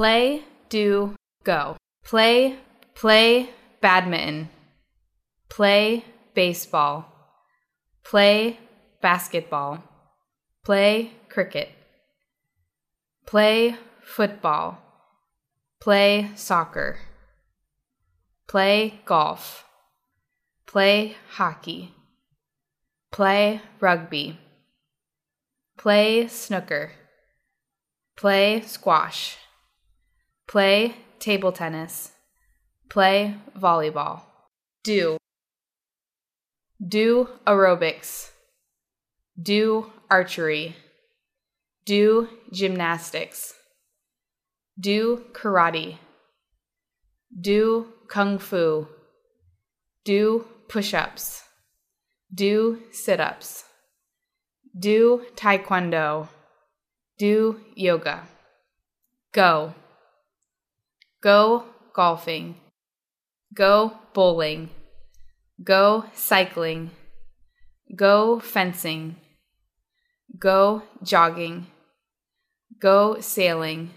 Play, do, go. Play, play badminton. Play baseball. Play basketball. Play cricket. Play football. Play soccer. Play golf. Play hockey. Play rugby. Play snooker. Play squash. Play table tennis. Play volleyball. Do. Do aerobics. Do archery. Do gymnastics. Do karate. Do kung fu. Do push-ups. Do sit-ups. Do taekwondo. Do yoga. Go. Go golfing. Go bowling. Go cycling. Go fencing. Go jogging. Go sailing.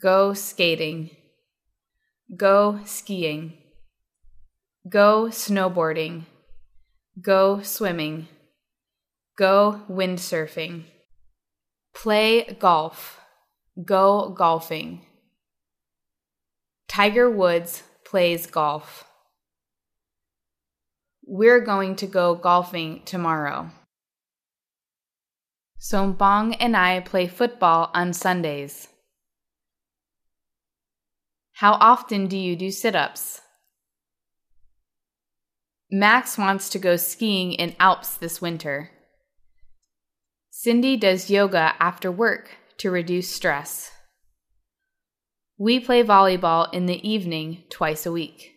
Go skating. Go skiing. Go snowboarding. Go swimming. Go windsurfing. Play golf. Go golfing. Tiger Woods plays golf. We're going to go golfing tomorrow. Sompong and I play football on Sundays. How often do you do sit-ups? Max wants to go skiing in Alps this winter. Cindy does yoga after work to reduce stress. We play volleyball in the evening twice a week.